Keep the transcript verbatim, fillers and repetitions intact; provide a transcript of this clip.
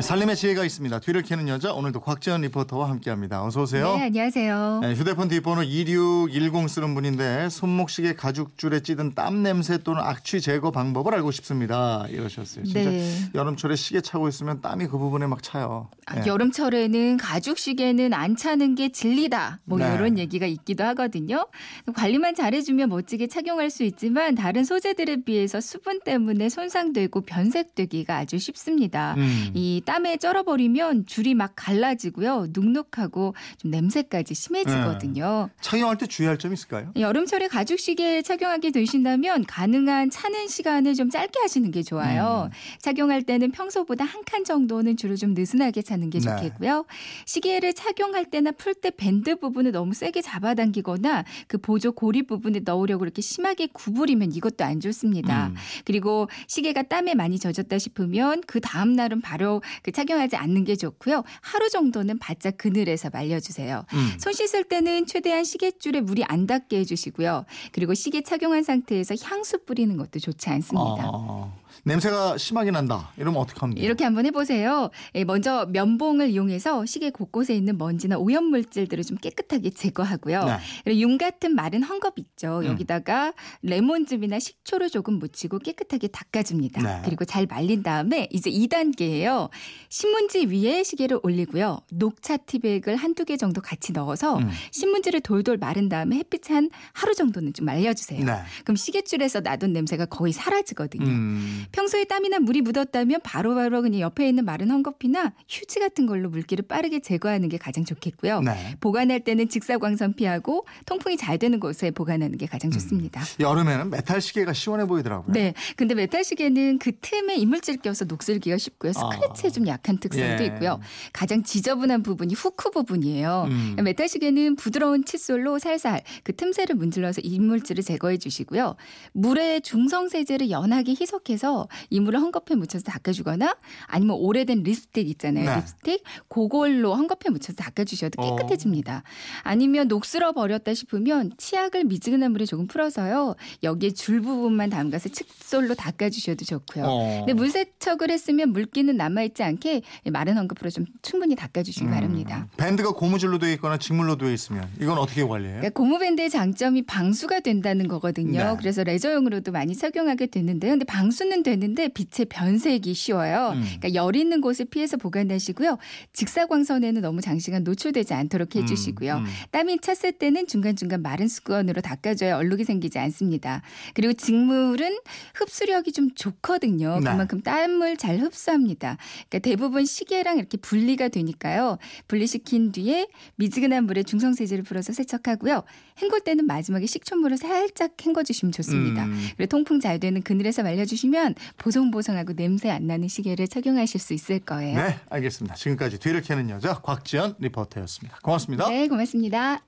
살림의 지혜가 있습니다. 뒤를 캐는 여자, 오늘도 곽지연 리포터와 함께합니다. 어서 오세요. 네, 안녕하세요. 네, 휴대폰 뒷번호 이육일공 쓰는 분인데 손목시계 가죽줄에 찌든 땀 냄새 또는 악취 제거 방법을 알고 싶습니다. 이러셨어요. 진짜 네. 여름철에 시계 차고 있으면 땀이 그 부분에 막 차요. 네. 아, 여름철에는 가죽시계는 안 차는 게 진리다. 뭐 네. 이런 얘기가 있기도 하거든요. 관리만 잘해주면 멋지게 착용할 수 있지만 다른 소재들에 비해서 수분 때문에 손상되고 변색되기가 아주 쉽습니다. 음. 이 땀에 쩔어버리면 줄이 막 갈라지고요. 눅눅하고 좀 냄새까지 심해지거든요. 네. 착용할 때 주의할 점이 있을까요? 여름철에 가죽시계 착용하게 되신다면 가능한 차는 시간을 좀 짧게 하시는 게 좋아요. 음. 착용할 때는 평소보다 한 칸 정도는 주로 좀 느슨하게 차는 게 네. 좋겠고요. 시계를 착용할 때나 풀 때 밴드 부분을 너무 세게 잡아당기거나 그 보조 고리 부분에 넣으려고 이렇게 심하게 구부리면 이것도 안 좋습니다. 음. 그리고 시계가 땀에 많이 젖었다 싶으면 그 다음 날은 바로 그 착용하지 않는 게 좋고요. 하루 정도는 바짝 그늘에서 말려주세요. 음. 손 씻을 때는 최대한 시계줄에 물이 안 닿게 해주시고요. 그리고 시계 착용한 상태에서 향수 뿌리는 것도 좋지 않습니다. 아, 냄새가 심하게 난다. 이러면 어떻게 합니까? 이렇게 한번 해보세요. 먼저 면봉을 이용해서 시계 곳곳에 있는 먼지나 오염물질들을 좀 깨끗하게 제거하고요. 네. 그리고 윤 같은 마른 헝겊 있죠. 음. 여기다가 레몬즙이나 식초를 조금 묻히고 깨끗하게 닦아줍니다. 네. 그리고 잘 말린 다음에 이제 이 단계예요. 신문지 위에 시계를 올리고요. 녹차 티백을 한두 개 정도 같이 넣어서 음. 신문지를 돌돌 마른 다음에 햇빛에 한 하루 정도는 좀 말려주세요. 네. 그럼 시계줄에서 나던 냄새가 거의 사라지거든요. 음. 평소에 땀이나 물이 묻었다면 바로바로 그냥 옆에 있는 마른 헝겊이나 휴지 같은 걸로 물기를 빠르게 제거하는 게 가장 좋겠고요. 네. 보관할 때는 직사광선 피하고 통풍이 잘 되는 곳에 보관하는 게 가장 좋습니다. 음. 여름에는 메탈 시계가 시원해 보이더라고요. 네, 근데 메탈 시계는 그 틈에 이물질 껴서 녹슬기가 쉽고요. 스크래치에 좀 약한 특성도 예. 있고요. 가장 지저분한 부분이 후크 부분이에요. 음. 메탈 시계는 부드러운 칫솔로 살살 그 틈새를 문질러서 이물질을 제거해 주시고요. 물에 중성세제를 연하게 희석해서 이물을 헝겊에 묻혀서 닦아주거나 아니면 오래된 립스틱 있잖아요. 네. 립스틱 그걸로 헝겊에 묻혀서 닦아주셔도 깨끗해집니다. 어. 아니면 녹슬어 버렸다 싶으면 치약을 미지근한 물에 조금 풀어서요. 여기에 줄 부분만 담가서 칫솔로 닦아주셔도 좋고요. 어. 근데 물세척을 했으면 물기는 남아있지 않 이렇게 마른 헝겊으로 좀 충분히 닦아주시기 음, 바랍니다. 밴드가 고무줄로 되어 있거나 직물로 되어 있으면 이건 어떻게 관리해요? 그러니까 고무밴드의 장점이 방수가 된다는 거거든요. 네. 그래서 레저용으로도 많이 착용하게 되는데요. 근데 방수는 되는데 빛의 변색이 쉬워요. 음. 그러니까 열 있는 곳을 피해서 보관하시고요. 직사광선에는 너무 장시간 노출되지 않도록 해주시고요. 음, 음. 땀이 찼을 때는 중간중간 마른 수건으로 닦아줘야 얼룩이 생기지 않습니다. 그리고 직물은 흡수력이 좀 좋거든요. 네. 그만큼 땀을 잘 흡수합니다. 그러니까 대부분 시계랑 이렇게 분리가 되니까요. 분리시킨 뒤에 미지근한 물에 중성세제를 풀어서 세척하고요. 헹굴 때는 마지막에 식초물을 살짝 헹궈주시면 좋습니다. 음. 그리고 통풍 잘 되는 그늘에서 말려주시면 보송보송하고 냄새 안 나는 시계를 착용하실 수 있을 거예요. 네, 알겠습니다. 지금까지 뒤를 캐는 여자 곽지연 리포터였습니다. 고맙습니다. 네, 고맙습니다.